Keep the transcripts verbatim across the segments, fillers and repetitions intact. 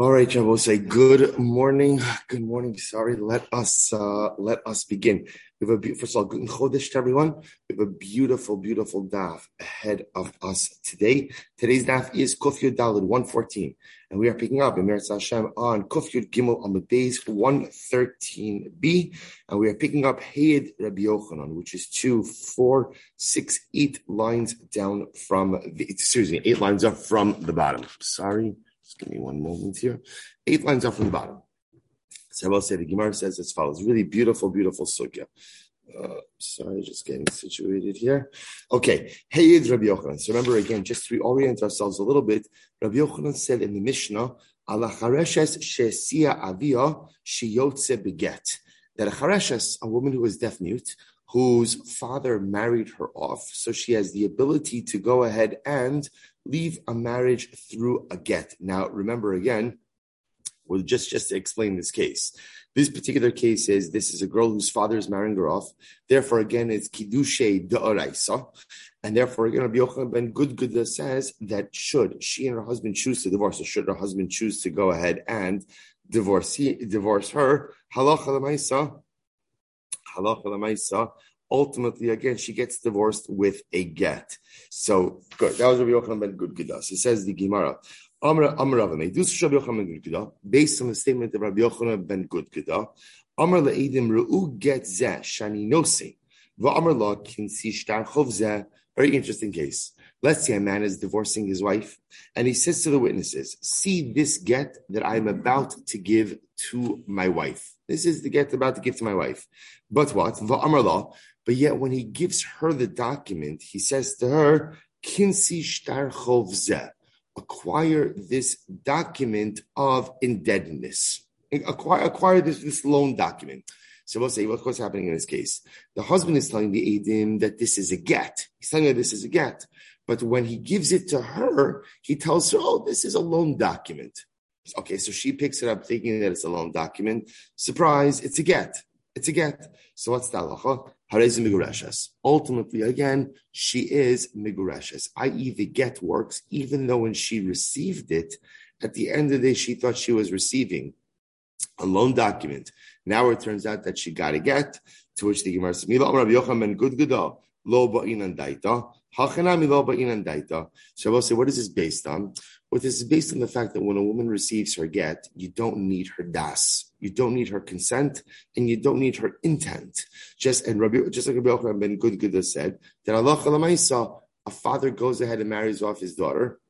All right, Shabbos, we'll say good morning. Good morning. Sorry, let us uh, let us begin. We have a first of all, good chodesh to everyone. We have a beautiful, beautiful daf ahead of us today. Today's daf is Kuf Yud Daled one fourteen, and we are picking up in Meretz Hashem on Kuf Yud Gimel on the base one thirteen b, and we are picking up Hayed Rabbi Yochanan, which is two, four, six, eight lines down from the. Excuse me, eight lines up from the bottom. Sorry. Just give me one moment here. Eight lines up from the bottom. So I will say the Gemara says as follows. Really beautiful, beautiful sugya. Uh, sorry, just getting situated here. Okay. Hayed Rabbi Yochanan. So remember again, just to reorient ourselves a little bit, Rabbi Yochanan said in the Mishnah, Ala chareshes she'sia avia sheyotze beget. That a chareshes, a woman who is deaf mute, whose father married her off, so she has the ability to go ahead and leave a marriage through a get. Now, remember again, well, just, just to explain this case. This particular case is, this is a girl whose father is marrying her off. Therefore, again, it's Kiddushay De'oraisa. And therefore, again, Rabbi Yochanan ben Gudgedah says that should she and her husband choose to divorce, or should her husband choose to go ahead and divorce, divorce her, halacha lemaisa, halacha lemaisa, ultimately, again, she gets divorced with a get. So, good. That was Rabbi Yochanan ben Gudgedah. So it says the Gemara, Amr Amr Rava, Meidus Rabbi Yochanan ben Gudgedah, based on the statement of Rabbi Yochanan ben Gudgedah, Amr La'edim Ru'u get zeh shani nosi, va'amr la kinsi shtar chov zeh. Very interesting case. Let's say a man is divorcing his wife, and he says to the witnesses, see this get that I'm about to give to my wife. This is the get about to give to my wife. But what? Va'amr la. But yet when he gives her the document, he says to her, Kinsi shtar chov zeh, acquire this document of indebtedness. Acquire, acquire this, this loan document. So we'll say, what's happening in this case? The husband is telling the Eidim that this is a get. He's telling her this is a get. But when he gives it to her, he tells her, oh, this is a loan document. Okay, so she picks it up thinking that it's a loan document. Surprise, it's a get. It's a get. So what's the halacha? Harezi migureshes. Ultimately, again, she is migureshes, that is the get works, even though when she received it, at the end of the day, she thought she was receiving a loan document. Now it turns out that she got a get, to which the Gemara says, Mila Rabbi Yochanan ben Gudgedah, lo ba'inan daita, hachanami lo ba'inan daita. So I will say, what is this based on? Well, this is based on the fact that when a woman receives her get, you don't need her das. You don't need her consent, and you don't need her intent. Just and Rabbi, just like Rabbi Yochanan ben Gudgedah said, that halacha l'maisa, a father goes ahead and marries off his daughter,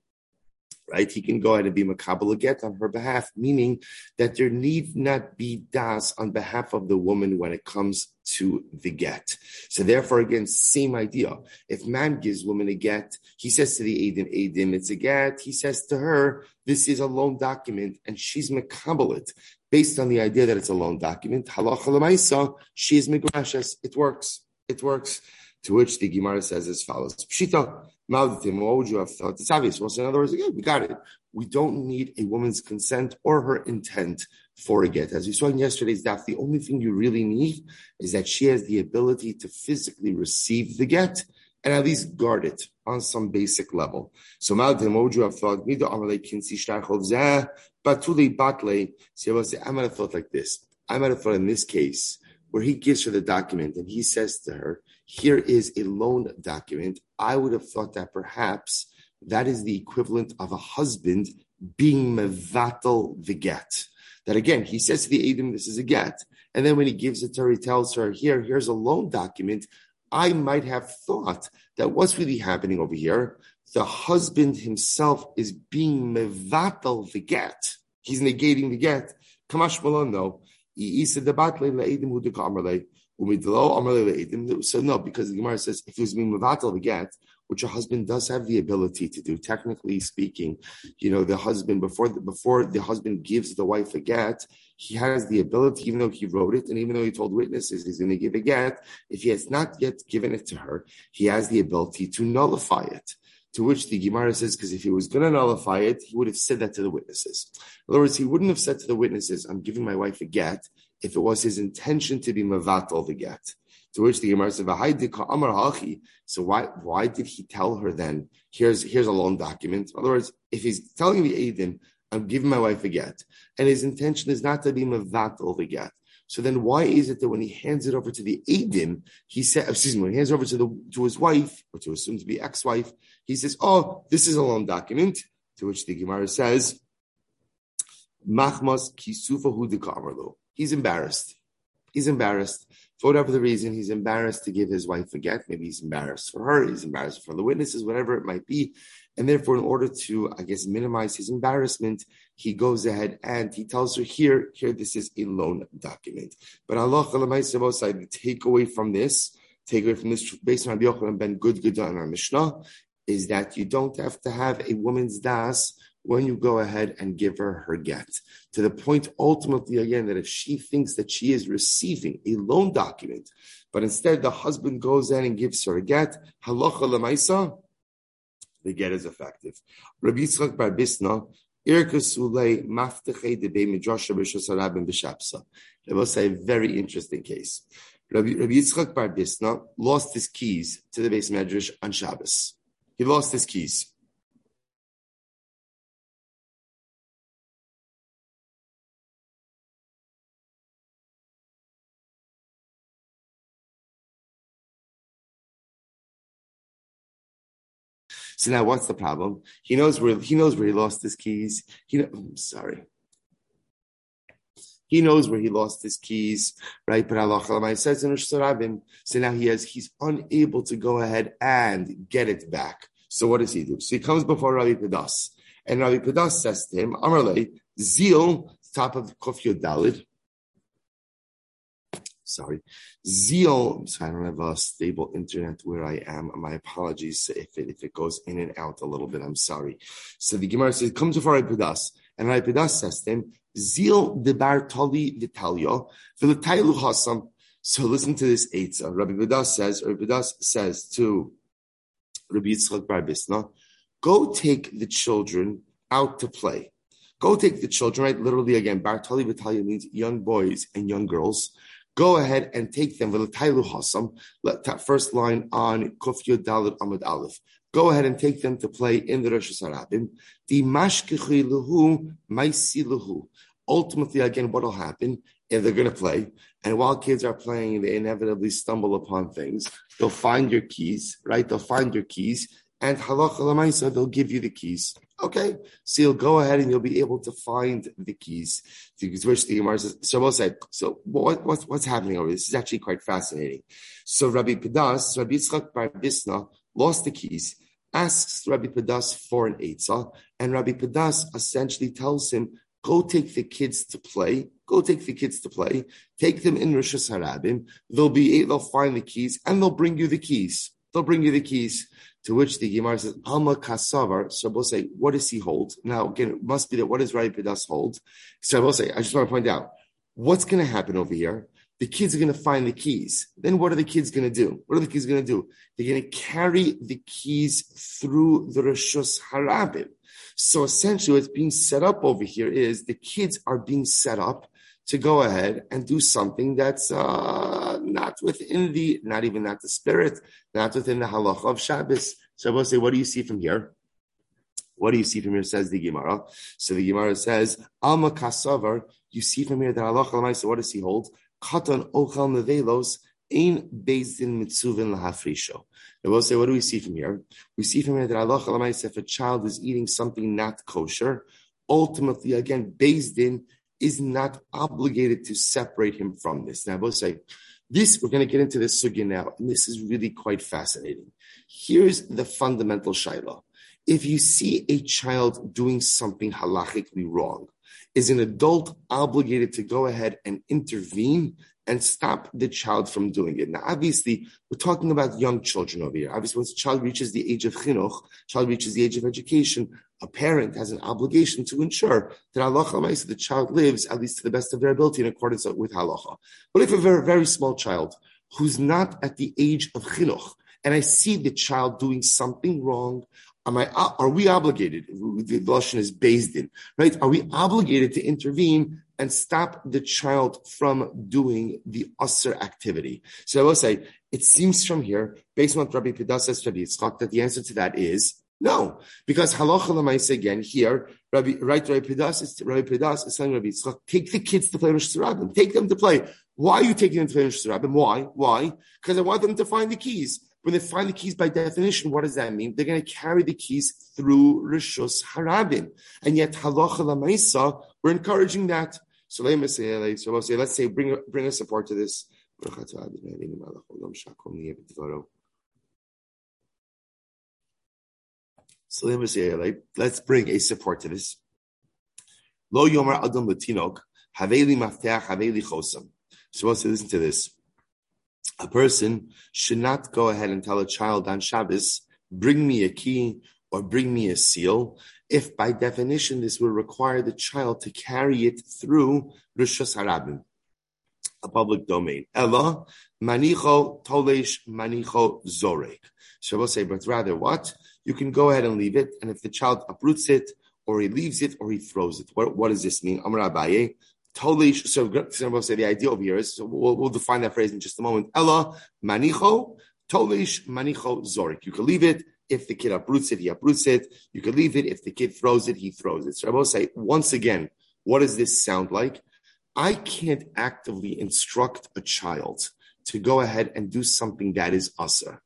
right? He can go ahead and be makabel a get on her behalf, meaning that there need not be das on behalf of the woman when it comes to the get. So therefore, again, same idea. If man gives woman a get, he says to the Eidim, Eidim, it's a get. He says to her, this is a loan document, and she's makabel it. Based on the idea that it's a loan document, halacha l'maisa, she is migrashes. It works. It works. To which the Gemara says as follows: Pshita, malditim. What would you have thought? It's obvious. Well, so in other words, again, we got it. We don't need a woman's consent or her intent for a get. As we saw in yesterday's daf, the only thing you really need is that she has the ability to physically receive the get and at least guard it on some basic level. So malditim, what would you have thought? Mida amalei kinsi shtar chov zeh. Batuli Batley, so I would say, I might have thought like this. I might have thought in this case, where he gives her the document and he says to her, here is a loan document. I would have thought that perhaps that is the equivalent of a husband being mevatel the get. That again, he says to the Eidim, this is a get. And then when he gives it to her, he tells her, here, here's a loan document. I might have thought that what's really happening over here, the husband himself is being mevatel the get. He's negating the get. Kamash malon, no. So no, because the Gemara says, if he was being mevatel the get, which a husband does have the ability to do, technically speaking, you know, the husband, before the, before the husband gives the wife a get, he has the ability, even though he wrote it, and even though he told witnesses he's going to give a get, if he has not yet given it to her, he has the ability to nullify it. To which the Gemara says, because if he was going to nullify it, he would have said that to the witnesses. In other words, he wouldn't have said to the witnesses, I'm giving my wife a get, if it was his intention to be mevatel the get. To which the Gemara said, so why why did he tell her then, here's, here's a loan document? In other words, if he's telling the Eidim, I'm giving my wife a get. And his intention is not to be mevatel the get. So then why is it that when he hands it over to the Eidim, he said, excuse me, when he hands it over to the to his wife, or to his soon-to-be ex-wife, he says, oh, this is a loan document, to which the Gemara says, Machmas kisufahu dekamarlo. He's embarrassed. He's embarrassed. For whatever the reason, he's embarrassed to give his wife a get. Maybe he's embarrassed for her. He's embarrassed for the witnesses, whatever it might be. And therefore, in order to, I guess, minimize his embarrassment, he goes ahead and he tells her, here, here, this is a loan document. But Allah, the takeaway from this, takeaway from this, based on Rabbi Yochanan ben Gudgedah and our Mishnah, is that you don't have to have a woman's das when you go ahead and give her her get. To the point, ultimately, again, that if she thinks that she is receiving a loan document, but instead the husband goes in and gives her a get, halacha l'maisa, the get is effective. Rabbi Yitzchak bar Bisna, irkasulei maftechei debei midrasha b'shosarab and b'shapsa. That was a very interesting case. Rabbi, Rabbi Yitzchak bar Bisna lost his keys to the Beis Medrash on Shabbos. He lost his keys. So now, what's the problem? He knows where he knows where he lost his keys. He know, I'm sorry. He knows where he lost his keys, right? But Allah Abaye says in Rosh Hashanah, so now he has he's unable to go ahead and get it back. So what does he do? So he comes before Rabbi Pedas, and Rabbi Pedas says to him, "Amarle Zeal, top of Kof Yod Daled." Sorry, Zeal. So I don't have a stable internet where I am. My apologies if it, if it goes in and out a little bit. I'm sorry. So the Gemara says, "Come to Rabbi Pedas," and Rabbi Pedas says to him, "Zeal debar tali v'talyo v'letaylu hasam." So listen to this eitzah. Rabbi Pedas says, Rabbi Pedas says to Rabbi Yitzchak bar Bisna, "Go take the children out to play. Go take the children." Right, literally again, bar tali v'talyo means young boys and young girls. Go ahead and take them. First line on Kuf Yud Daled Amud Aleph. Go ahead and take them to play in the Rosh Hashanah. Ultimately, again, what will happen if they're going to play? And while kids are playing, they inevitably stumble upon things. They'll find your keys, right? They'll find your keys. And halacha l'maisa, they'll give you the keys. Okay, so you'll go ahead and you'll be able to find the keys. Which the Gemara says, so we'll say, so what, what, what's happening over this? This is actually quite fascinating. So Rabbi Pedas, Rabbi Yitzchak bar Bisna lost the keys, asks Rabbi Pedas for an eitzah, and Rabbi Pedas essentially tells him, go take the kids to play. Go take the kids to play. Take them in Rosh Hashanah. They'll be, they'll find the keys, and they'll bring you the keys. They'll bring you the keys. To which the Gemara says, Alma Kasavar. So we'll say, what does he hold? Now, again, it must be that what does Rabbi Pedas hold? So we'll say, I just want to point out, what's going to happen over here? The kids are going to find the keys. Then what are the kids going to do? What are the kids going to do? They're going to carry the keys through the Reshus Harabim. So essentially what's being set up over here is the kids are being set up to go ahead and do something that's uh, not within the, not even not the spirit, not within the halacha of Shabbos. So I will say, what do you see from here? What do you see from here, says the Gemara. So the Gemara says, Alma Kasavar, you see from here that halacha l'maisa, what does he hold? Katan ochal nevelos, ein bezdin mitzuvin lahafrisho. I will say, what do we see from here? We see from here that halacha l'maisa, if a child is eating something not kosher, ultimately, again, bezdin is not obligated to separate him from this. Now, I will say, this, we're going to get into this sugya now, and this is really quite fascinating. Here's the fundamental shayla. If you see a child doing something halachically wrong, is an adult obligated to go ahead and intervene and stop the child from doing it? Now, obviously, we're talking about young children over here. Obviously, once a child reaches the age of chinuch, child reaches the age of education, a parent has an obligation to ensure that halacha l'maisa, the child lives, at least to the best of their ability, in accordance with halacha. But if a very, very small child who's not at the age of chinuch, and I see the child doing something wrong, Am I, are we obligated? The lashon is based in, right? Are we obligated to intervene and stop the child from doing the usher activity? So I will say, it seems from here, based on what Rabbi Pedas says to Rabbi Yitzchak, that the answer to that is No, because halacha l'maaseh again here, Rabbi, right? Rabbi Pedas is Rabbi Pedas is telling Rabbi Yitzchak, take the kids to play Rosh Hashanah. Take them to play. Why are you taking them to play Rosh Hashanah? Why? Why? Because I want them to find the keys. When they find the keys, by definition, what does that mean? They're going to carry the keys through Rishus Harabim, and yet halacha l'maaseh, we're encouraging that. So let's say, let's say, bring bring us support to this. So let me say, like, let's bring a support to this. Lo yomar adam latinok haveli mafteach haveli chosam. Supposed to listen to this. A person should not go ahead and tell a child on Shabbos, "Bring me a key" or "Bring me a seal," if by definition this will require the child to carry it through Rishus Harabim, a public domain. Ella manicho tolesh manicho zorek. Shabbos say, but rather what? You can go ahead and leave it, and if the child uproots it, or he leaves it, or he throws it. What, what does this mean? Amar Abaye, totally, so the idea over here is, so we'll, we'll define that phrase in just a moment. Ella, manicho, tolish, manicho, zorik. You can leave it. If the kid uproots it, he uproots it. You can leave it. If the kid throws it, he throws it. So I will say, once again, what does this sound like? I can't actively instruct a child to go ahead and do something that is asur.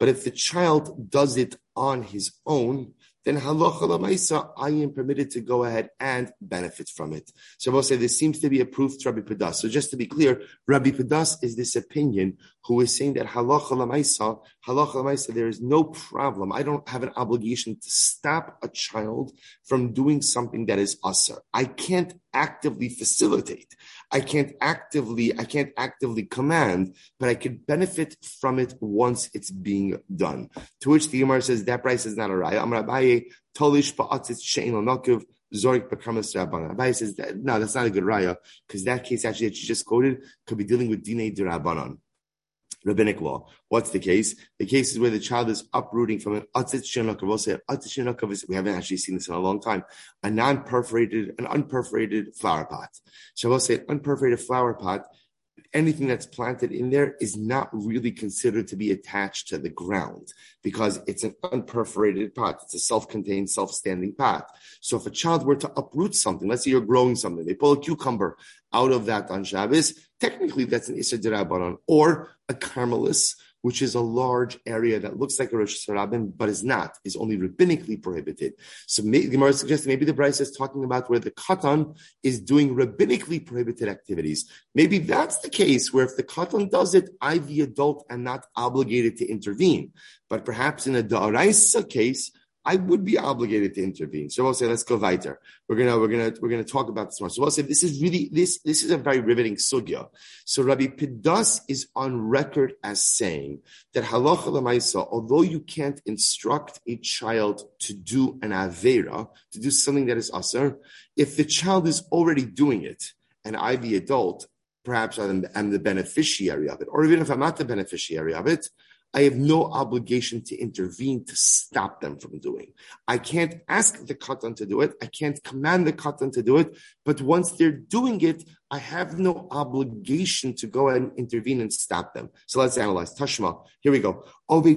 But if the child does it on his own, then halacha l'maisa, I am permitted to go ahead and benefit from it. So I will say this seems to be a proof to Rabbi Pedas. So just to be clear, Rabbi Pedas is this opinion who is saying that halacha l'maisa, halacha l'maisa, there is no problem. I don't have an obligation to stop a child from doing something that is asur. I can't actively facilitate. I can't actively, I can't actively command, but I can benefit from it once it's being done. To which the Gemara says that price is not a raya. Amar Abaye tolish ba'atzitz she'ein lo nakiv zorik b'kamas d'Rabbanan. Abaye says that no, that's not a good raya because that case actually that you just quoted could be dealing with dinei d'Rabbanan, rabbinic law. What's the case? The case is where the child is uprooting from an atzitz she'ein lo nakiv. We'll say atzitz she'ein lo nakiv is, we haven't actually seen this in a long time, a non-perforated, an unperforated flower pot. So we'll say an unperforated flower pot, anything that's planted in there is not really considered to be attached to the ground because it's an unperforated pot. It's a self-contained, self-standing pot. So if a child were to uproot something, let's say you're growing something, they pull a cucumber out of that on Shabbos, technically that's an Isser D'Rabbanan, or a carmelis, which is a large area that looks like a Rosh Hashanah, but is not, is only rabbinically prohibited. So the Gemara suggests maybe the Braisa is talking about where the Katan is doing rabbinically prohibited activities. Maybe that's the case where if the Katan does it, I, the adult, am not obligated to intervene. But perhaps in a D'Oraisa case, I would be obligated to intervene. So we'll say, let's go weiter. We're gonna, we're gonna, we're gonna talk about this more. So we'll say, this is really, this, this is a very riveting sugya. So Rabbi Pedas is on record as saying that halacha l'maisa, although you can't instruct a child to do an avera, to do something that is asur, if the child is already doing it, and I, the adult, perhaps I'm, I'm the beneficiary of it, or even if I'm not the beneficiary of it, I have no obligation to intervene to stop them from doing. I can't ask the katan to do it. I can't command the katan to do it. But once they're doing it, I have no obligation to go and intervene and stop them. So let's analyze. Tashma. Here we go. If a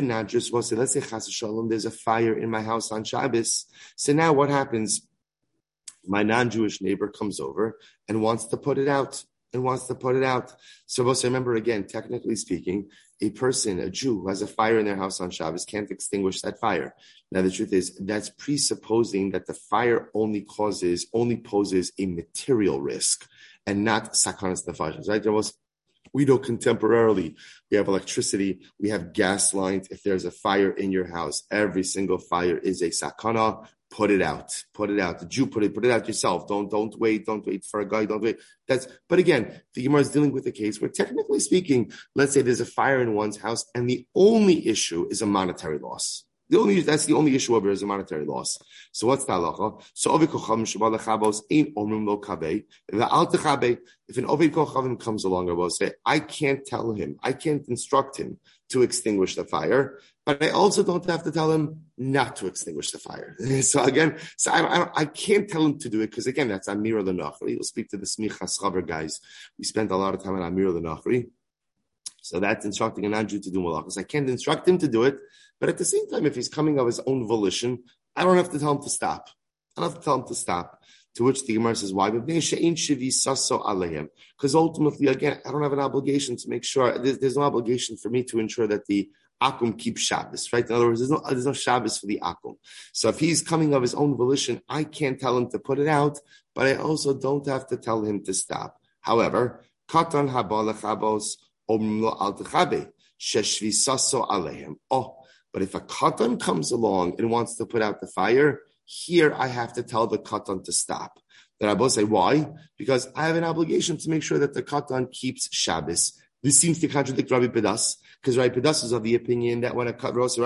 nadris was, let's say chas v'shalom, there's a fire in my house on Shabbos. So now what happens? My non-Jewish neighbor comes over and wants to put it out. And wants to put it out. So also remember again, technically speaking, a person, a Jew, who has a fire in their house on Shabbos can't extinguish that fire. Now the truth is, that's presupposing that the fire only causes, only poses a material risk and not sakanas nefashim. Right? Almost, we know contemporarily, we have electricity, we have gas lines. If there's a fire in your house, every single fire is a sakana. Put it out. Put it out. The Jew put it, put it out yourself. Don't, don't wait. Don't wait for a guy. Don't wait. That's, but again, the Gemara is dealing with a case where technically speaking, let's say there's a fire in one's house and the only issue is a monetary loss. The only, that's the only issue over is a monetary loss. So what's the halacha? So oved kochavim sheba lechabos ein omrim lo kavei ve'al techabe. If an oved kochavim comes along, I will say, I can't tell him, I can't instruct him to extinguish the fire, but I also don't have to tell him not to extinguish the fire. so again, so I, I, I can't tell him to do it because again, that's Amir al-Nachri. We'll speak to the Smichas Chaver guys. We spent a lot of time on Amir al-Nachri. So that's instructing a non-Jew to do malachas. I can't instruct him to do it, but at the same time, if he's coming of his own volition, I don't have to tell him to stop. I don't have to tell him to stop. To which the Gemara says, why? Because ultimately, again, I don't have an obligation to make sure, there's, there's no obligation for me to ensure that the Akum keeps Shabbos, right? In other words, there's no, there's no Shabbos for the Akum. So if he's coming of his own volition, I can't tell him to put it out, but I also don't have to tell him to stop. However, Katan haba lechabos omlo al techabe sheshvisaso alehem. Oh, but if a Katan comes along and wants to put out the fire, here I have to tell the Katan to stop. The Rabbi say, why? Because I have an obligation to make sure that the Katan keeps Shabbos. This seems to contradict Rabbi Pedas, because Rabbi Pedas is of the opinion that when a cut roast,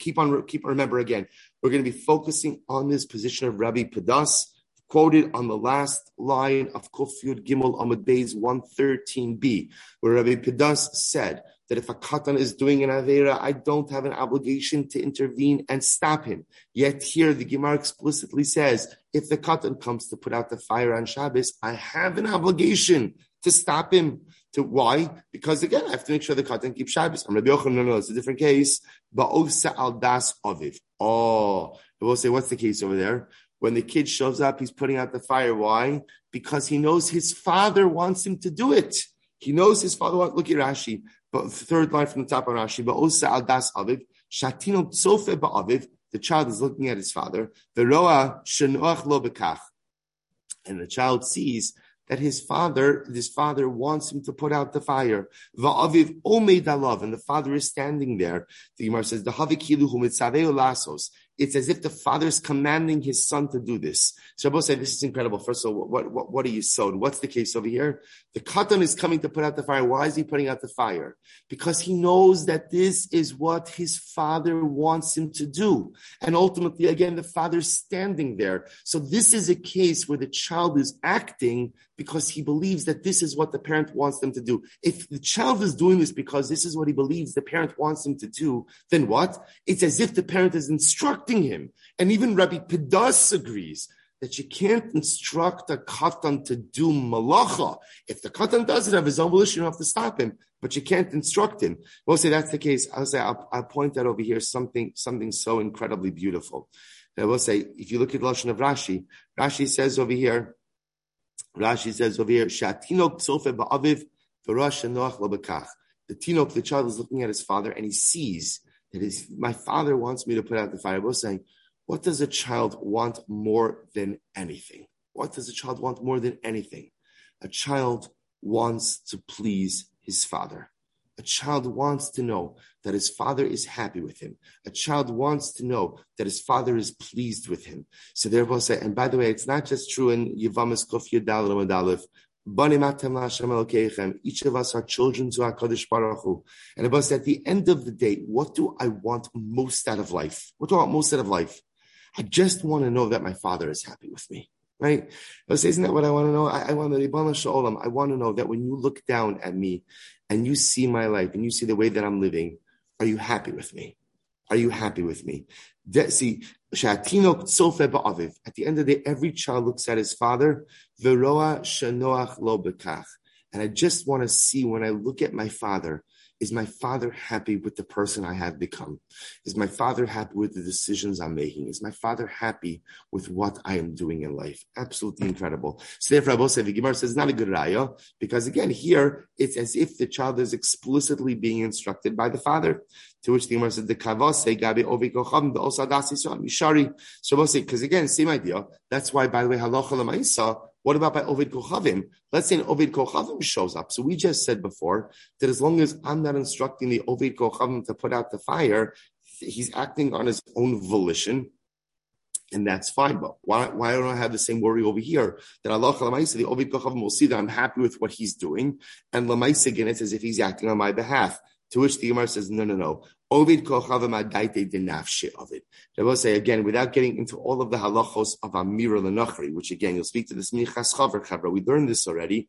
keep on, keep on, remember again, we're going to be focusing on this position of Rabbi Pedas, quoted on the last line of Kuf Yud Gimel Amud Beis one thirteen b, where Rabbi Pedas said that if a katan is doing an avera, I don't have an obligation to intervene and stop him. Yet here the Gemara explicitly says, if the katan comes to put out the fire on Shabbos, I have an obligation to stop him. To why? Because again, I have to make sure the katan keeps Shabbos. I'm Rabbi Yochanan. No, no, it's a different case. Ba'osa al das aviv. Oh, I will say, what's the case over there? When the kid shows up, he's putting out the fire. Why? Because he knows his father wants him to do it. He knows his father wants. Look at Rashi, but third line from the top of Rashi. Ba'osa al das aviv. Shatino tsofe ba'aviv. The child is looking at his father. Veroa shenoach lo bekach, and the child sees that his father, his father wants him to put out the fire. Va'aviv omeid alav, and the father is standing there. The Gemara says, it's as if the father is commanding his son to do this. Shabbos said, this is incredible. First of all, what, what, what are you sowed? What's the case over here? The katan is coming to put out the fire. Why is he putting out the fire? Because he knows that this is what his father wants him to do. And ultimately, again, the father's standing there. So this is a case where the child is acting because he believes that this is what the parent wants them to do. If the child is doing this because this is what he believes the parent wants him to do, then what? It's as if the parent is instructing him. And even Rabbi Pedas agrees that you can't instruct a katan to do malacha. If the katan doesn't have his own volition, you don't have to stop him, but you can't instruct him. We'll say that's the case. I'll say, I'll, I'll point out over here something, something so incredibly beautiful. And I will say, if you look at Lashon of Rashi, Rashi says over here, Rashi says over here, the tinok, the child, is looking at his father and he sees that his, my father wants me to put out the fire. I was saying, what does a child want more than anything? What does a child want more than anything? A child wants to please his father. A child wants to know that his father is happy with him. A child wants to know that his father is pleased with him. So therefore say, and by the way, it's not just true in Yevamis Kof Yedal Ramadalef. Each of us are children to HaKadosh Baruch Hu. And it was at the end of the day, what do I want most out of life? What do I want most out of life? I just want to know that my father is happy with me. Right? But isn't that what I want to know? I, I want to I want to know that when you look down at me and you see my life and you see the way that I'm living, are you happy with me? Are you happy with me? See, at the end of the day, every child looks at his father. And I just want to see, when I look at my father, is my father happy with the person I have become? Is my father happy with the decisions I'm making? Is my father happy with what I am doing in life? Absolutely incredible. So therefore, Abba Shaul, the Gemara says, not a good raya, because again, here, it's as if the child is explicitly being instructed by the father. To which the Gemara said, the kavase gabi ovi kocham, the osadas yisrael, mishari. So Abba Shaul, because again, same idea. That's why, by the way, halacha l'maisa. What about by Ovid Kochavim? Let's say an Ovid Kochavim shows up. So we just said before that as long as I'm not instructing the Ovid Kochavim to put out the fire, he's acting on his own volition, and that's fine. But why, why don't I have the same worry over here? That Allah L'maisa, the Ovid Kochavim will see that I'm happy with what he's doing, and L'maisa again, it's as if he's acting on my behalf. To which the Gemara says, no, no, no. Ovid Kochavim Adaite Denafshe Ovid. I will say again, without getting into all of the halachos of Amira Lenachri, which again, you'll speak to this Michas Chavar Chavra, we learned this already.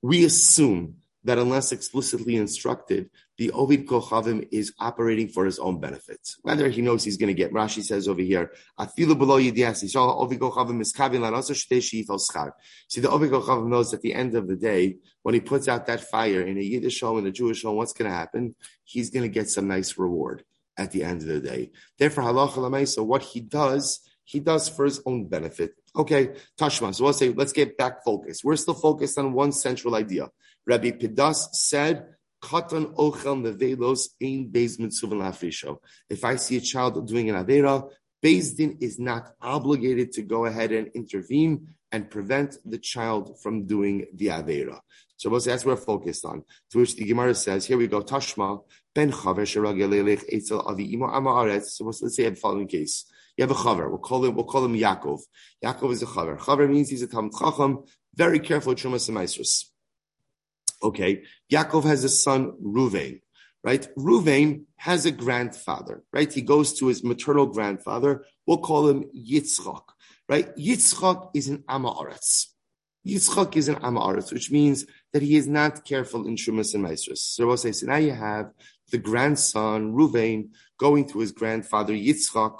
We assume that unless explicitly instructed, the Ovid Kochavim is operating for his own benefit. Whether he knows he's going to get, Rashi says over here, Afilu below Yedias, he saw Ovid Kochavim is Kavin Lanosa Shadei Sheifal Schar. See, the Ovid Kochavim knows at the end of the day, when he puts out that fire in a Yiddish home, in a Jewish home, what's going to happen? He's going to get some nice reward at the end of the day. Therefore, halacha l'maisa, what he does, he does for his own benefit. Okay, Tashma. So we'll say, let's get back focused. We're still focused on one central idea. Rabbi Pedas said, Katan ochel nevelos ein beis mitzuvan lafrisho. If I see a child doing an avera, Beis Din is not obligated to go ahead and intervene and prevent the child from doing the avera. So we'll say that's what we're focused on. To which the Gemara says, here we go, Tashma, ben chaver sheragelelech etzel avi imo amaaretz. So let's say the following case. You have a chaver. We'll call him, we'll call him Yaakov. Yaakov is a chaver. Chaver means he's a Talmid Chacham, very careful, Chumas and Maestros. Okay. Yaakov has a son, Ruvain, right? Ruvain has a grandfather, right? He goes to his maternal grandfather. We'll call him Yitzchak, right? Yitzchak is an Amaretz. Yitzchak is an Amaretz, which means that he is not careful in Shumas and Maestros. So we'll say, so now you have the grandson, Ruvain, going to his grandfather, Yitzchak.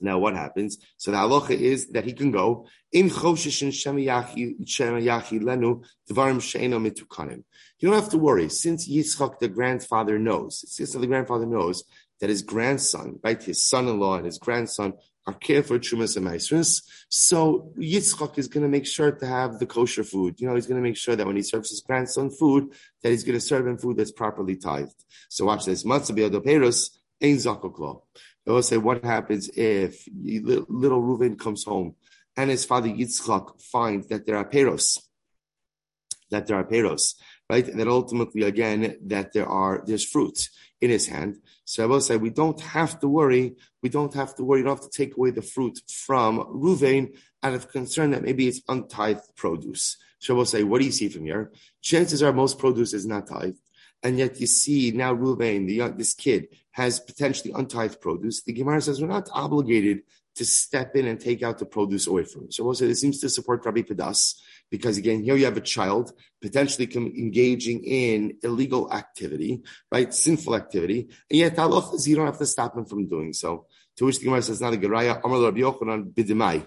Now what happens? So the halacha is that he can go in choshishin shemayachi shemayachi lenu dvarim sheino mitukanim. You don't have to worry, since Yitzchak the grandfather knows. Since the grandfather knows that his grandson, right, his son-in-law and his grandson are careful Shumas and Maestros, so Yitzchak is going to make sure to have the kosher food. You know, he's going to make sure that when he serves his grandson food, that he's going to serve him food that's properly tithed. So watch this. Matzah b'yadoperos ein zakoklo. I will say, what happens if little Reuven comes home and his father Yitzchak finds that there are peros, that there are peros, right? And that ultimately, again, that there are, there's fruit in his hand. So I will say, we don't have to worry. We don't have to worry. You don't have to take away the fruit from Reuven out of concern that maybe it's untithed produce. So I will say, what do you see from here? Chances are most produce is not tithed. And yet you see now Reuven, the young, this kid, has potentially untithed produce. The Gemara says we're not obligated to step in and take out the produce away from him. So we'll say this seems to support Rabbi Pedas, because again, here you have a child potentially engaging in illegal activity, right? Sinful activity. And yet halacha is you don't have to stop him from doing so. To which the Gemara says, not a Geraya, Amar Rabbi Yochanan bidemai.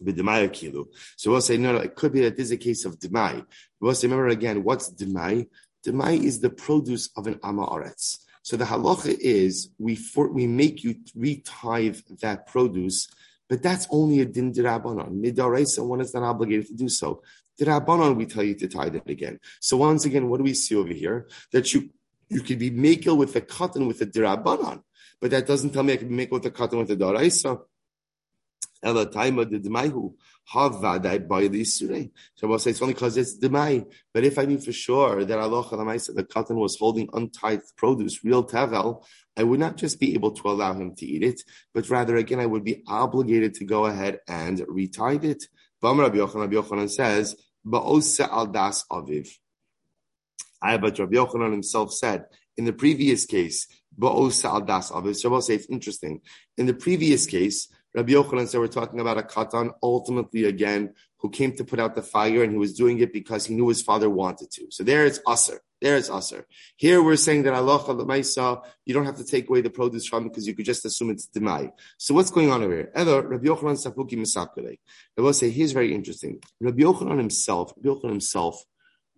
Bidemai. So we'll say, no, no, it could be that this is a case of demai. We'll say, remember again, what's demai? Demai is the produce of an Amaretz. So the halacha is we for, we make you retithe that produce, but that's only a din d'Rabbanan. Midaraisa, one is not obligated to do so. D'Rabbanan, we tell you to tithe it again. So once again, what do we see over here? That you you could be makel with a katan with a d'Rabbanan, but that doesn't tell me I could be makel with a katan with a d'Oraisa. Ela taima de demaihu. Havadai by the Surei. So we'll say it's only because it's demai. But if I knew for sure that Allah said the cotton was holding untithed produce, real tavel, I would not just be able to allow him to eat it, but rather again I would be obligated to go ahead and retithe it. Bam Rabbi Yochanan, Rabbi Yochanan says, Ba'osa al das aviv. I but Rabbi Yochanan himself said in the previous case, Ba'osa al das aviv. So we'll say it's interesting. In the previous case, Rabbi Yochanan said we're talking about a katan, ultimately again, who came to put out the fire and he was doing it because he knew his father wanted to. So there it's aser. There it's aser. Here we're saying that halacha l'maisa, you don't have to take away the produce from it because you could just assume it's demai. So what's going on over here? Either Rabbi Yochanan sapuki misakale. I will say here's very interesting. Rabbi Yochanan himself, Rabbi Yochanan himself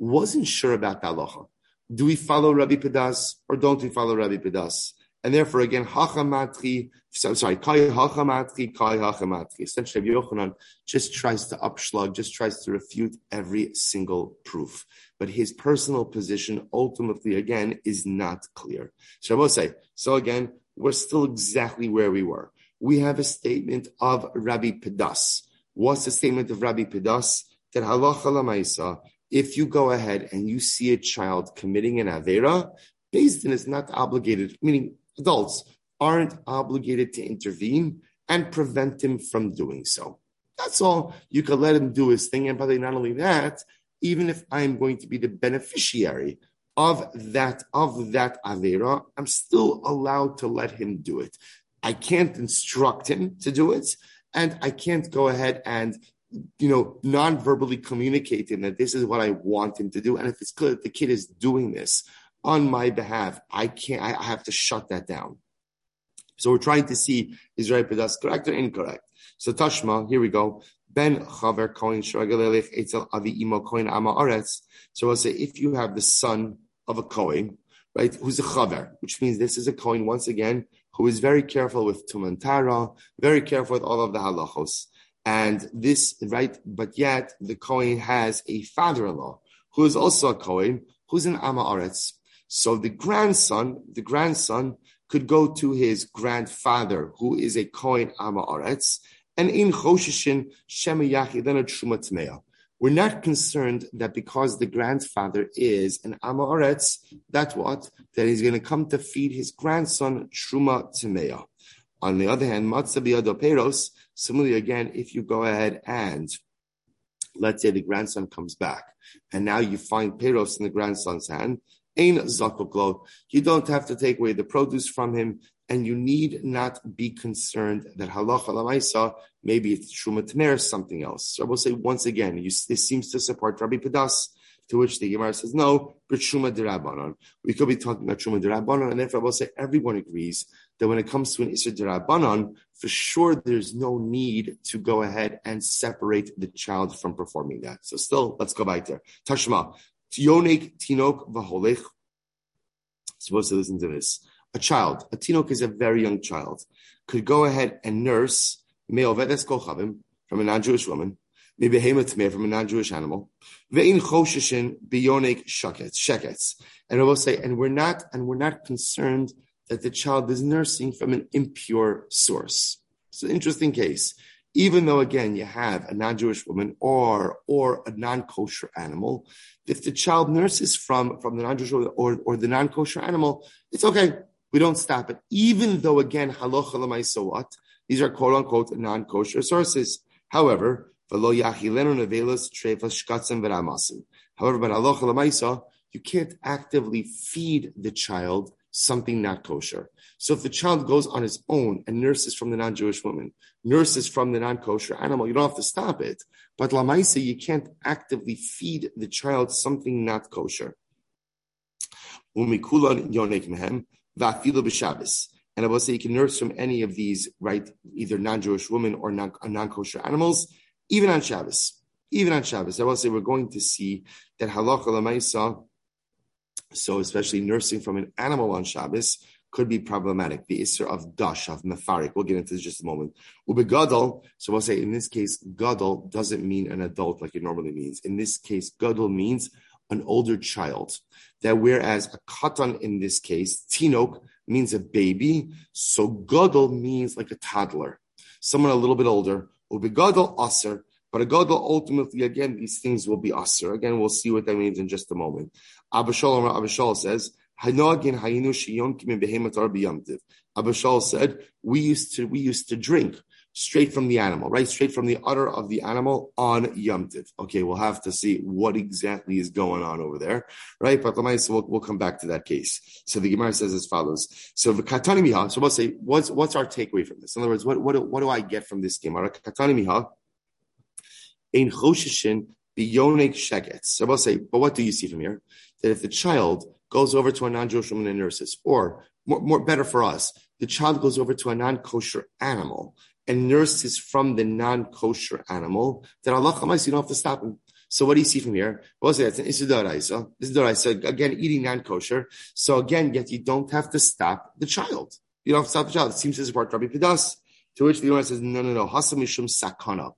wasn't sure about the halacha. Do we follow Rabbi Pedas or don't we follow Rabbi Pedas? And therefore, again, hachamatri, I'm sorry, kai hachamatri, kai hachamatri. Essentially, Rabbi Yochanan just tries to upschlag, just tries to refute every single proof. But his personal position, ultimately, again, is not clear. So I will say, so again, we're still exactly where we were. We have a statement of Rabbi Pedas. What's the statement of Rabbi Pedas? That halacha l'maisa, if you go ahead and you see a child committing an avera, Beis Din is not obligated, meaning adults aren't obligated to intervene and prevent him from doing so. That's all. You can let him do his thing. And by the way, not only that, even if I'm going to be the beneficiary of that, of that Avera, I'm still allowed to let him do it. I can't instruct him to do it. And I can't go ahead and, you know, non-verbally communicate him that this is what I want him to do. And if it's clear that the kid is doing this on my behalf. I can't, I have to shut that down. So we're trying to see, is Rabbi Pedas correct or incorrect? So Tashma, here we go. Ben Chaver Kohen Shragalelech Etzel Avi Imo Kohen Ama Aretz. So I'll say, if you have the son of a Kohen, right, who's a Chaver, which means this is a Kohen, once again, who is very careful with Tumantara, very careful with all of the halachos. And this, right, but yet the Kohen has a father-in-law, who is also a Kohen, who's an Ama Aretz. So the grandson, the grandson could go to his grandfather, who is a Kohen Ama Aretz, and in Choshishin, Shemiyachidana Trumatmea. We're not concerned that because the grandfather is an Ama Aretz, that what? That he's going to come to feed his grandson Trumatmea. On the other hand, Matzabiyadoperos, similarly again, if you go ahead and let's say the grandson comes back, and now you find Peros in the grandson's hand, Ein Zakuklo, you don't have to take away the produce from him, and you need not be concerned that halacha l'maisa, maybe it's Truma Tamer, something else. So I will say once again, you, this seems to support Rabbi Pedas, to which the Gemara says, no, but Truma D'Rabbanon. We could be talking about Truma D'Rabbanon, and therefore I will say everyone agrees that when it comes to an Isser D'Rabbanon, for sure there's no need to go ahead and separate the child from performing that. So still, let's go back there. Tashma, Yonek Tinok V'Holech. Supposed to listen to this. A child, a tinok is a very young child, could go ahead and nurse me'ovedes kol chavim from a non-Jewish woman, me'behemet me'er from a non-Jewish animal, ve'in choshishin biyonek sheketz. And I will say, and we're not, and we're not concerned that the child is nursing from an impure source. It's an interesting case. Even though, again, you have a non-Jewish woman or or a non-kosher animal, if the child nurses from, from the non-Jewish woman or, or the non-kosher animal, it's okay. We don't stop it. Even though, again, halacha l'maisa what? These are quote-unquote non-kosher sources. However, v'lo yachilenu nevelos treifas shkatzim v'ramasim. However, but halacha l'maisa, you can't actively feed the child something not kosher. So if the child goes on his own and nurses from the non-Jewish woman, nurses from the non-kosher animal, you don't have to stop it. But l'maisa, you can't actively feed the child something not kosher. Umikulan yonek mehem va'afilu b'Shabbos. And I will say you can nurse from any of these, right, either non-Jewish women or non- non-kosher animals, even on Shabbos. Even on Shabbos. I will say we're going to see that halacha l'maisa, so especially nursing from an animal on Shabbos could be problematic. The Isser of Dash, of Mefarik. We'll get into this in just a moment. Ube Gadol, so we'll say in this case, Gadol doesn't mean an adult like it normally means. In this case, Gadol means an older child. That whereas a Katan in this case, Tinok, means a baby, so Gadol means like a toddler. Someone a little bit older. Ube Gadol Aser. But a gadol, ultimately, again, these things will be asur. Again, we'll see what that means in just a moment. Abba Shaul, Abba Shaul says, Abba Shaul said, we used to we used to drink straight from the animal, right? Straight from the udder of the animal on Yom Tiv. Okay, we'll have to see what exactly is going on over there, right? But we'll, we'll come back to that case. So the Gemara says as follows. So the Katani Miha, so we'll say, what's, what's our takeaway from this? In other words, what, what, what do I get from this Gemara? Katani Miha. Ein choshishin biyonek sheketz. So I'll say, but what do you see from here? That if the child goes over to a non-Jewish woman and nurses, or more, more better for us, the child goes over to a non-kosher animal and nurses from the non-kosher animal, then Allah Hamas, you don't have to stop him. So what do you see from here? Well, that's an Isur D'Oraisa. Isur D'Oraisa, again, eating non-kosher. So again, yet you don't have to stop the child. You don't have to stop the child. It seems to support Rabbi Pedas, to which the Gemara says, no, no, no, hasa mishum sakana.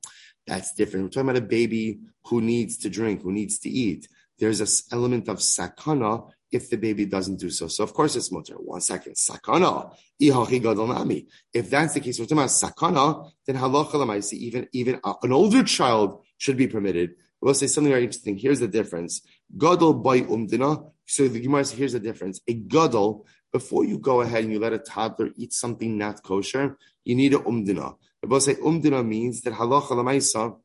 That's different. We're talking about a baby who needs to drink, who needs to eat. There's an element of sakana if the baby doesn't do so. So, of course, it's mutter. One second. Sakana. If that's the case, we're talking about sakana, then halacha l'maisa, even, even an older child should be permitted. We'll say something very interesting. Here's the difference. Gadol by umdina. So, the Gemara says, here's the difference. A gadol, before you go ahead and you let a toddler eat something not kosher, you need an umdina. We'll say umdina means that halacha l'maisa,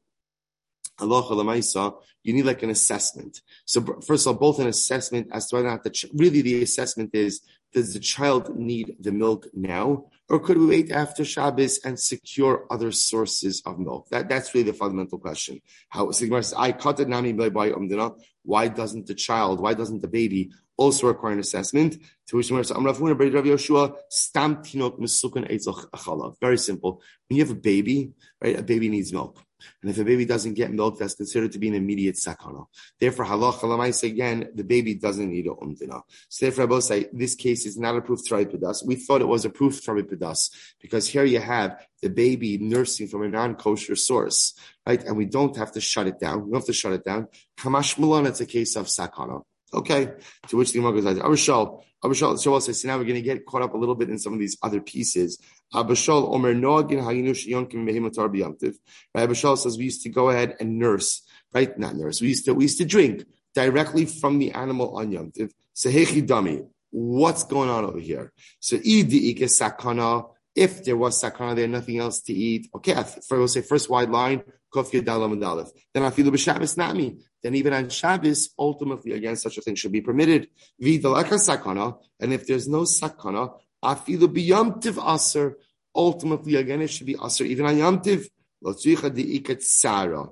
halacha l'maisa, you need like an assessment. So first of all, both an assessment as to whether or not the ch- really the assessment is, does the child need the milk now, or could we wait after Shabbos and secure other sources of milk? That that's really the fundamental question. How? So Gemara says, I caught it nami by umdina. Why doesn't the child? Why doesn't the baby also require an assessment. To which Rabbi Yoshua, stam tinok misukan eitzach achalav. Very simple. When you have a baby, right? A baby needs milk. And if a baby doesn't get milk, that's considered to be an immediate sakana. Therefore, halach halamaisa again, the baby doesn't need a umdina. So therefore, Rabbi say this case is not a proof to Rabbi Pedas. We thought it was a proof to Rabbi Pedas because here you have the baby nursing from a non-kosher source, right? And we don't have to shut it down. We don't have to shut it down. Hamash Milan, it's a case of sakana. Okay, to which the Gemara goes, Abba Shaul, Abba Shaul, so also, so now we're going to get caught up a little bit in some of these other pieces. Abba Shaul, Omer Noagin Haginu Sheyonkim Mehimatar B'yamtiv. Abba Shaul says we used to go ahead and nurse, right? Not nurse. We used to we used to drink directly from the animal on Yamtiv. Sehechi Dami. What's going on over here? So Idi Ike Sakana. If there was sakana there, nothing else to eat. Okay, I will say first wide line. Kofya dalam and dalif. Then I feel the b'Shabbos nami. Then even on Shabbos, ultimately again, such a thing should be permitted. Vidalaka sakana. And if there's no sakana, I feel b'yamtiv aser. Ultimately again, it should be aser. Even on yamtiv, lotzuicha di'ikat sara.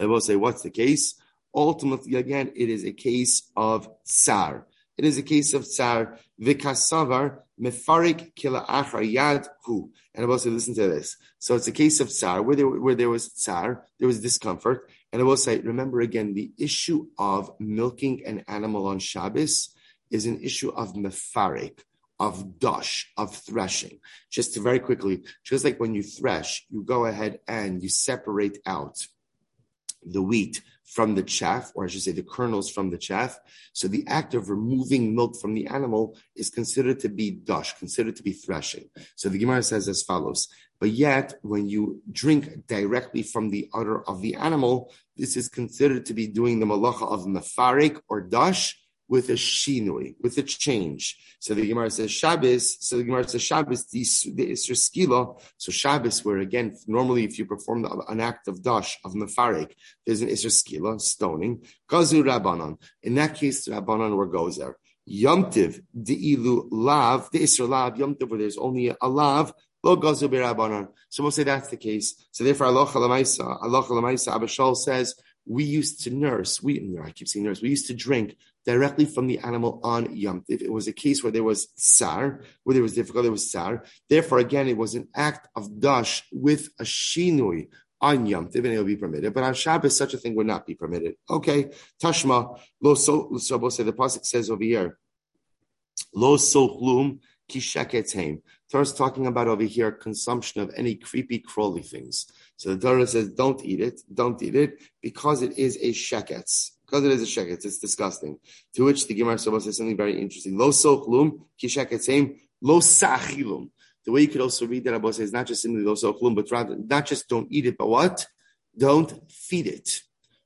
I will say, what's the case? Ultimately again, it is a case of tsar. It is a case of tsar v'kasavar mefarik kila achar yad hu. And I will say, listen to this. So it's a case of tsar where there where there was tsar, there was discomfort. And I will say, remember again, the issue of milking an animal on Shabbos is an issue of mefarik, of dosh, of threshing. Just to very quickly, just like when you thresh, you go ahead and you separate out the wheat from the chaff, or I should say the kernels from the chaff. So the act of removing milk from the animal is considered to be dash, considered to be threshing. So the Gemara says as follows, but yet when you drink directly from the udder of the animal, this is considered to be doing the malacha of mefarik or dash with a shinui, with a change. So the Gemara says Shabbos, so the Gemara says Shabbos, the, the Isra Skila, so Shabbos, where again, normally if you perform an act of dash, of mefarek, there's an Isra Skila, stoning, Gazu Rabbanon. In that case, Rabbanon were gozer. Yomtiv, the ilu lav, the Isra lav, yomtiv, where there's only a lav, lo Gazu b'Rabbanon. So we'll say that's the case. So therefore, Allah Chalamaisa, Allah Chalamaisa, Abba Shaul says, we used to nurse, we, I keep saying nurse, we used to drink directly from the animal on Yom Tiv. It was a case where there was tsar, where there was difficult, there was tsar. Therefore, again, it was an act of dash with a shinui on Yom Tiv, and it would be permitted. But on Shabbos, such a thing would not be permitted. Okay, Tashma, lo so, so the pasuk says over here, lo sochlum ki sheketeim. Torah is talking about over here consumption of any creepy, crawly things. So the Torah says, don't eat it, don't eat it, because it is a sheketz. Because it is a sheketz, it's disgusting. To which the Gemara says something very interesting. Lo sochlum ki sheketzim, lo sachilum. The way you could also read that, Abba says, not just simply lo sochlum, but rather, not just don't eat it, but what? Don't feed it.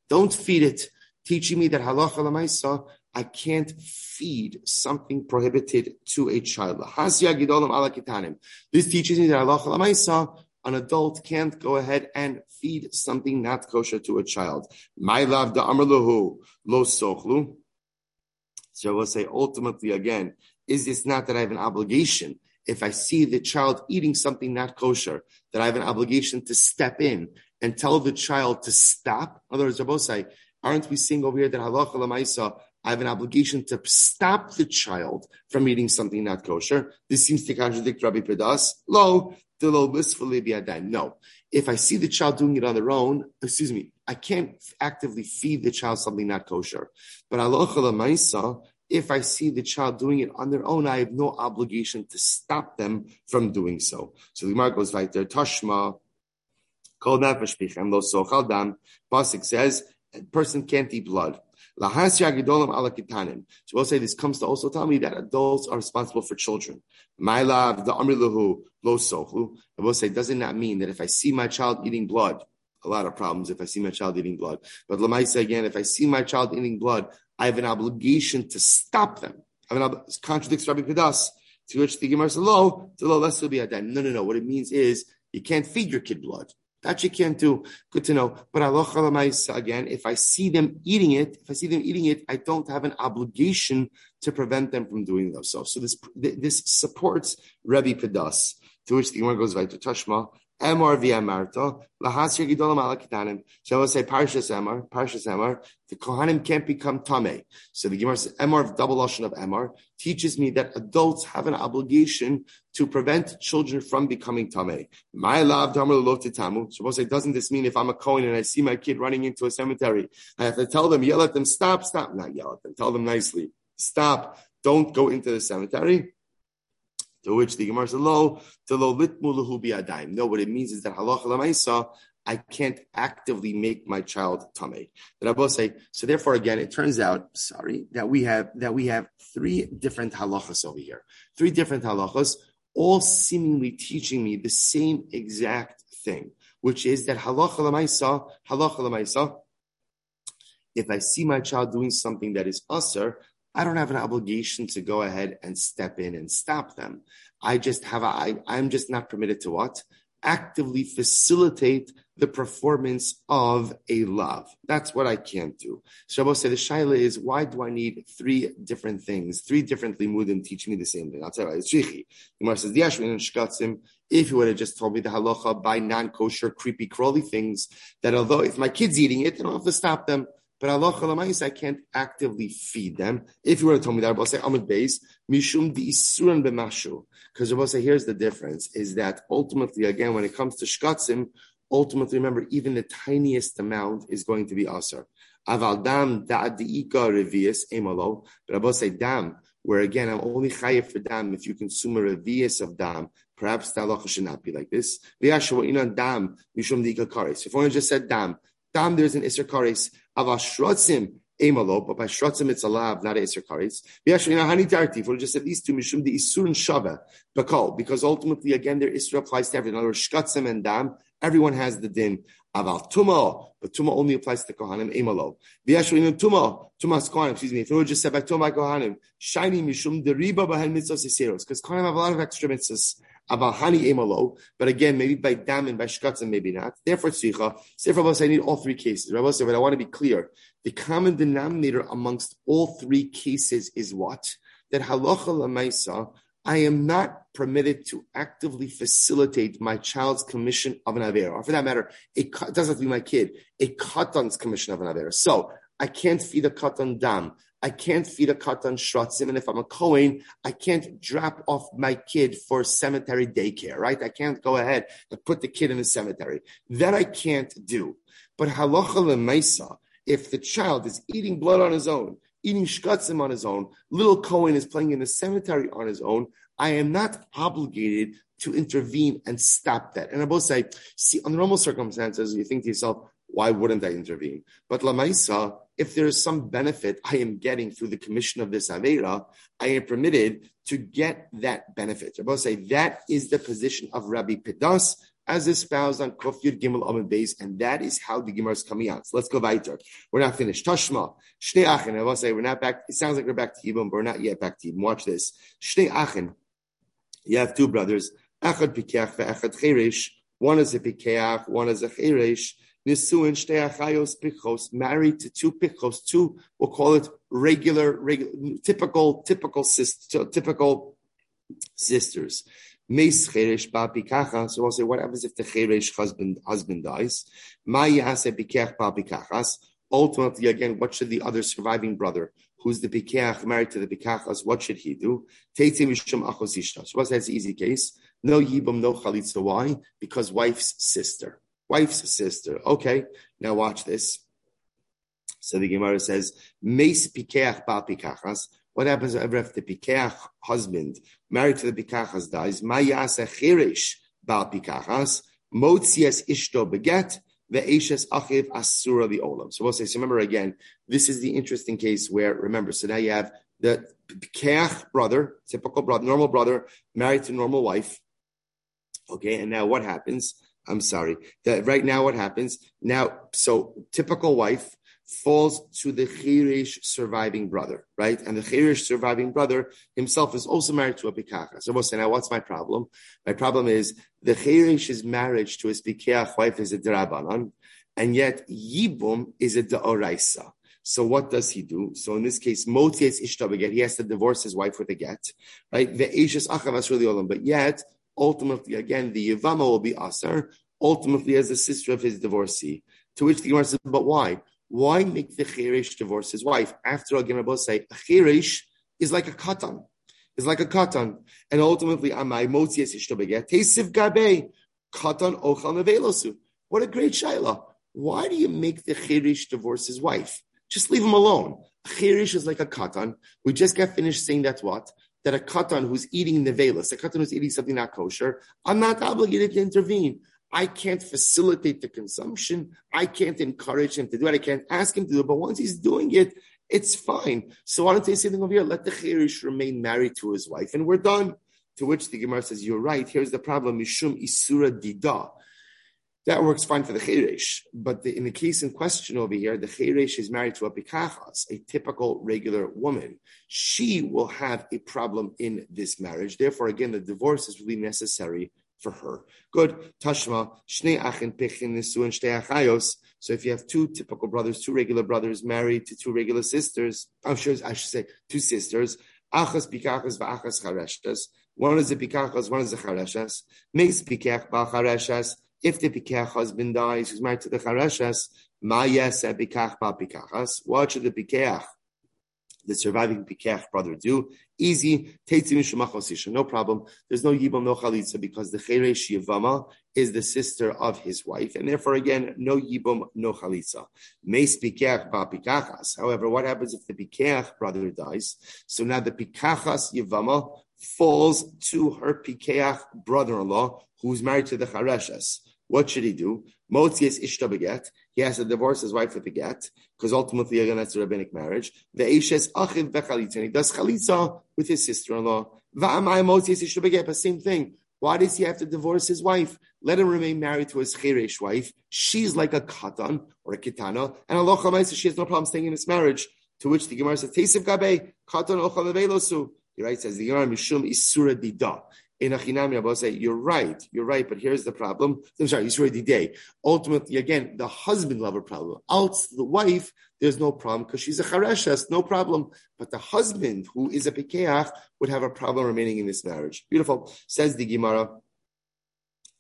Don't feed it. Teaching me that halacha l'maisa, I can't feed something prohibited to a child. This teaches me that halacha l'maisa, an adult can't go ahead and feed something not kosher to a child. My love, the amr lahu lo sochlu. So I will say, ultimately, again, is this not that I have an obligation? If I see the child eating something not kosher, that I have an obligation to step in and tell the child to stop? In other words, Rabbi say, aren't we seeing over here that halacha l'maisa, I have an obligation to stop the child from eating something not kosher? This seems to contradict Rabbi Pedas. Lo, the lo blissfully bi'adai. No. If I see the child doing it on their own, excuse me, I can't actively feed the child something not kosher. But halacha l'maisa, if I see the child doing it on their own, I have no obligation to stop them from doing so. So the Gemara goes right there. Tashma, kol nefesh bichem lo sochal dam. Pasuk says, a person can't eat blood. So we'll say this comes to also tell me that adults are responsible for children. My love, the amri lahu lo sochlu. And we'll say, doesn't that mean that if I see my child eating blood, a lot of problems if I see my child eating blood. But l'maisa again, if I see my child eating blood, I have an obligation to stop them. I have an ob- contradicts Rabbi Pedas, to which the Gemara says, lo, to lo less will be adan. No, no, no. What it means is you can't feed your kid blood. That you can't do. Good to know. But halacha l'maisa again, if I see them eating it, if I see them eating it, I don't have an obligation to prevent them from doing themselves. So this this supports Rabbi Pedas, to which the Gemara goes right to Tashma. Emor v'amarto lahasir gidolim ala kitanim. So I will say parshas Emor, parshas Emor. The kohanim can't become tamei. So the Gemara says Emor, double lashon of Emor, teaches me that adults have an obligation to prevent children from becoming tamei. My love, damar lov titamu. So I will say, doesn't this mean if I'm a kohen and I see my kid running into a cemetery, I have to tell them, yell at them, stop, stop, not yell at them, tell them nicely, stop, don't go into the cemetery? To which the Gemara said, "Lo, to lo litmu lehu bi'adaim." No, what it means is that halacha l'maisa, I can't actively make my child tamei. The Rabbos say so. Therefore, again, it turns out, sorry, that we have that we have three different halachas over here, three different halachas, all seemingly teaching me the same exact thing, which is that halacha l'maisa, halacha l'maisa. If I see my child doing something that is asur, I don't have an obligation to go ahead and step in and stop them. I just have a, I, I'm just not permitted to what? Actively facilitate the performance of a love. That's what I can't do. Shabbos said, the shaila is, why do I need three different things, three different limudim teaching me the same thing? I'll tell you, it's tricky. The Gemara says, Yashmin and Shkatzim, if you would have just told me the halacha by non-kosher, creepy, crawly things, that although if my kid's eating it, I don't have to stop them. But halacha l'maisa, I can't actively feed them. If you were to tell me that, I would say amud beis mishum diisuran b'mashu. Because I would say here's the difference: is that ultimately, again, when it comes to shkatzim, ultimately remember, even the tiniest amount is going to be asur. Aval dam da'adika revius emalo. But I would say dam, where again I'm only chayev for dam if you consume a revius of dam. Perhaps the halacha should not be like this. V'yashu inan dam mishum diikakaris. If one just said dam, dam there's an iser karis. But by shrotzim it's a lab, not a iser karis. If we just said these two, mishum the isur and shava bakol, because ultimately again their isra applies to everyone. In other words, shkatzim and dam, everyone has the din. Aval tumo, but tumo only applies to kohanim. Emalo. V'yashuinu tumo, tumas kohanim. Excuse me. If we just said by tumo kohanim, shiny mishum the riba b'hen mitzvos iseros, because kohanim have a lot of extra mitzvos. But again, maybe by dam and by shkatzim, maybe not. Therefore, tzvicha. So Rabbi says, I need all three cases. Rabbi says, but I want to be clear. The common denominator amongst all three cases is what? That halacha l'maisa, I am not permitted to actively facilitate my child's commission of an avera. Or for that matter, it doesn't have to be my kid. A katan's commission of an avera. So I can't feed a katan dam. I can't feed a katan shrotzim, and if I'm a kohen, I can't drop off my kid for cemetery daycare, right? I can't go ahead and put the kid in the cemetery. That I can't do. But halacha l'maisa, if the child is eating blood on his own, eating shkatzim on his own, little kohen is playing in the cemetery on his own, I am not obligated to intervene and stop that. And I both say, see, under normal circumstances, you think to yourself, why wouldn't I intervene? But l'maisa, if there is some benefit I am getting through the commission of this aveira, I am permitted to get that benefit. Rabbi say that is the position of Rabbi Pedas, as espoused on Kof Yud Gimel Amud Beis, and that is how the Gemara is coming out. So let's go weiter. We're not finished. Tashma Shnei Achen. Rabbi say we're not back. It sounds like we're back to Yibum, but we're not yet back to Yibum. Watch this. Shnei Achen. You have two brothers. Echad Pikeach ve'Echad Cheresh. One is a Pikeach. One is a Cheresh. Nisuin shtei achayos pichos, married to two pichos, two, we'll call it regular, regular typical, typical, sister, typical sisters. Meis cheresh ba pikacha. So we'll say, what happens if the cheresh husband, husband dies? Ma yase pikach ba pikachas. Ultimately, again, what should the other surviving brother, who's the pikeach, married to the pikachas, what should he do? Teitze mishum achos ishta. So we'll say, that's an easy case. No yibum, no chalitza. Why? Because wife's sister. Wife's sister. Okay, now watch this. So the Gemara says, Meis pikeach ba pikachas. What happens if the pikeach husband married to the pikachas dies? Ma yaseh chirish ba pikachas. Motzias ishto beget. Ve'eshes achiv asura li'olam. So we'll say, so remember again, this is the interesting case where, remember, so now you have the pikeach brother, typical brother, normal brother, married to normal wife. Okay, and now what happens? I'm sorry. That right now, what happens now? So, typical wife falls to the Chirish surviving brother, right? And the Chirish surviving brother himself is also married to a Pikacha. So, we'll say, now, what's my problem? My problem is the Chirish's marriage to his Pikeach wife is a Derabanan, and yet Yibum is a Deoraisa. So what does he do? So in this case, Motzias Ishta beget. He has to divorce his wife with a get, right? Ve'eshes achav asur li'olam. But yet, Ultimately, again, the Yevama will be Asar, ultimately as the sister of his divorcee. To which the Gemara says, but why? Why make the Chirish divorce his wife? After all, Gemara both say, a Chirish is like a Katan. It's like a Katan. And ultimately, Amai Motzi Yesishto Beget, Tesiv Gabe, Katan Ochal Nevelosu. What a great Shaila. Why do you make the Chirish divorce his wife? Just leave him alone. A Chirish is like a Katan. We just got finished saying that's what? That a Katan who's eating nevelas, a Katan who's eating something not kosher, I'm not obligated to intervene. I can't facilitate the consumption. I can't encourage him to do it. I can't ask him to do it. But once he's doing it, it's fine. So why don't they say something over here? Let the Chirish remain married to his wife, and we're done. To which the Gemara says, you're right. Here's the problem. Mishum Isura Dida. That works fine for the Chirish. But the, in the case in question over here, the Chirish is married to a Pikachas, a typical, regular woman. She will have a problem in this marriage. Therefore, again, the divorce is really necessary for her. Good. Tashma, Shnei Achin Pichin Nisuin Shtei Achayos. So if you have two typical brothers, two regular brothers married to two regular sisters, I'm sure I should say two sisters, Achas Pikachas V'Achas Chareshas. One is the Pikachas, one is the Chareshas. Meis Pikach Bal Chareshas. If the Pikach husband dies, who's married to the Chareshas, Ma Yaseh Pikach Bal Pikachas. What should the Pikach, the surviving Pikach brother, do? Easy. No problem. There's no Yibam, no Chalitza, because the Cheresh Yevama is the sister of his wife, and therefore, again, no Yibam, no Chalitza. Meis Pikach Bal Pikachas. However, what happens if the Pikach brother dies? So now the Pikachas Yevama falls to her Pikach brother-in-law, who's married to the Chareshas. What should he do? Motzias ishta beget. He has to divorce his wife with beget, because ultimately, again, that's a rabbinic marriage. Ve'eshes achiv vechalitza. He does chalitza with his sister-in-law. Va'amai motzias ishta beget. But same thing. Why does he have to divorce his wife? Let him remain married to his cheresh wife. She's like a katan or a kitana, and Allah chamaisa, she has no problem staying in this marriage. To which the Gemara says, "Teisiv gabe katan ochal nevelosu." He writes, "As the Gemara mishum isura dida." In Achinami, Abba say, you're right, you're right, but here's the problem. I'm sorry, it's already day. Ultimately, again, the husband lover problem. Out the wife, there's no problem because she's a Chareshas, no problem. But the husband, who is a Pikeach, would have a problem remaining in this marriage. Beautiful. Says the Gemara.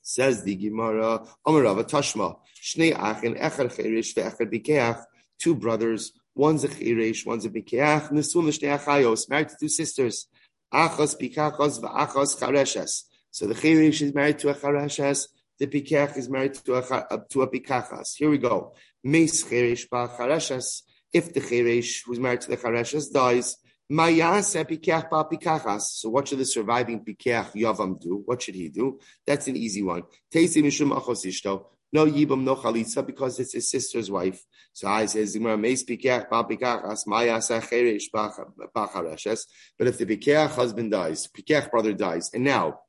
Says the Gemara. Amar Rava Tashma. Shnei Achin, Echad Cheresh, Ve'echad Pikeach. Two brothers, one's a Cheresh, one's a Pikeach. Nesun l'shnei achayos, married to two sisters. Achas Pikachas v'Achas Chareshas. So the Cheresh is married to a Chareshas. The Pikach is married to a to a Pikachas. Here we go. Meis Cheresh ba Chareshas. If the Cheresh who's married to the Chareshas dies, Mayas Pikach ba Pikachas. So what should the surviving Pikach Yavam do? What should he do? That's an easy one. Teisi mishum achos ishto. No Yibam, no Chalitza, because it's his sister's wife. So I says, but if the Pikach husband dies, Pikach brother dies, and now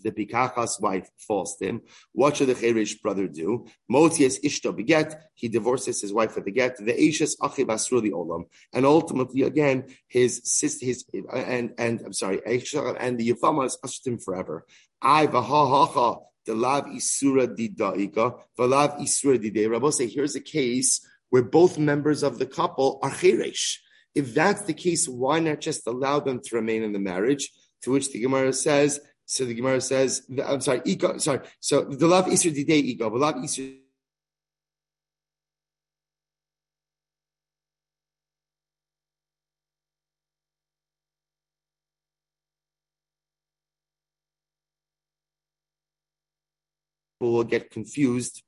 the Pikachas wife falls to him, what should the Cheresh brother do? Motzias ishto beget. He divorces his wife with beget. The Eishes achiv asur li olam. And ultimately, again, his sister, his and and I'm sorry, and the Yevama is asur him forever. I v'ha hacha. The lav isura didaika, the lav isura didei. Rabbi say, here's a case where both members of the couple are cheresh. If that's the case, why not just allow them to remain in the marriage? To which the Gemara says, so the Gemara says, I'm sorry, ika, sorry. So the lav isura didei ika, the lav isura. Will get confused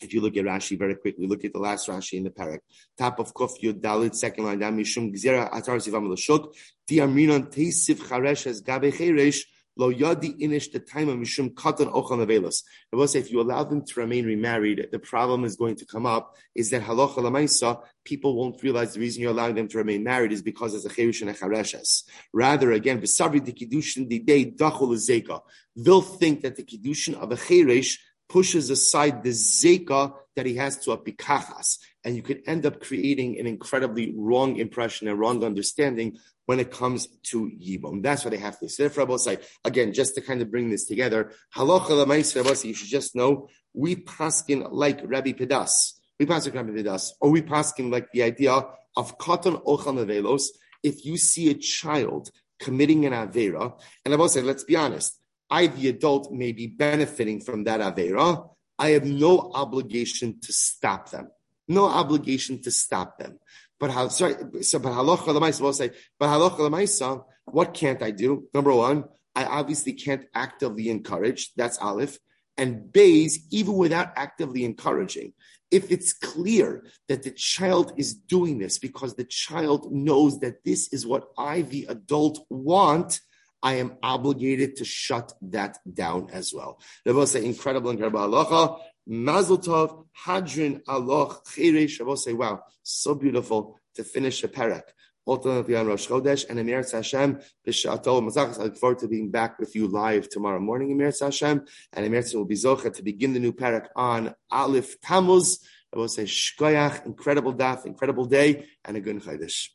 if you look at Rashi very quickly. Look at the last Rashi in the parak, top of Kuf Yud Dalit, second line down. Mishum Gzera Atar Zivam Lashuk Di Aminon Teisiv Chareshes Gabe Cheresh Lo Yadi Inish the time of Mishum Katan Ochal Nevelos. I will say, if you allow them to remain remarried, the problem is going to come up. Is that Halacha Lamaisa? People won't realize the reason you're allowing them to remain married is because it's a cheresh and a chareshes. Rather, again, v'savri the kiddushin the day dachol zeka. They'll think that the kiddushin of a cheresh pushes aside the zeka that he has to a pikachas, and you could end up creating an incredibly wrong impression and wrong understanding when it comes to yibum. That's what they have to say. Rabbi say again, just to kind of bring this together, halacha l'maisa, Rabbi say, you should just know we paskin like Rabbi Pedas. We pass like Rabbi Pedas, or we paskin like the idea of katan ochal nevelos. If you see a child committing an avera, and I will say, let's be honest, I, the adult, may be benefiting from that Aveira, I have no obligation to stop them. No obligation to stop them. But how, sorry, so, but halacha l'maisa, we'll say, but halacha l'maisa, what can't I do? Number one, I obviously can't actively encourage. That's Aleph. And Beis, even without actively encouraging, if it's clear that the child is doing this because the child knows that this is what I, the adult, want, I am obligated to shut that down as well. Rabbi say, incredible, incredible halacha. Mazel tov, hadrin aloch cheresh. Rabbi say, wow, so beautiful to finish a perek. Ultimately on Rosh Chodesh and Emir Hashem B'Shato Mazachas. I look forward to being back with you live tomorrow morning, Emir Hashem, and Emir will be Zocha to begin the new parak on Aleph Tammuz. I will say Shkoyach, incredible daf, incredible day, and a good Chodesh.